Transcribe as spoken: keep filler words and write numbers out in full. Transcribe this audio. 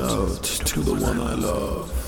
out to the one I love.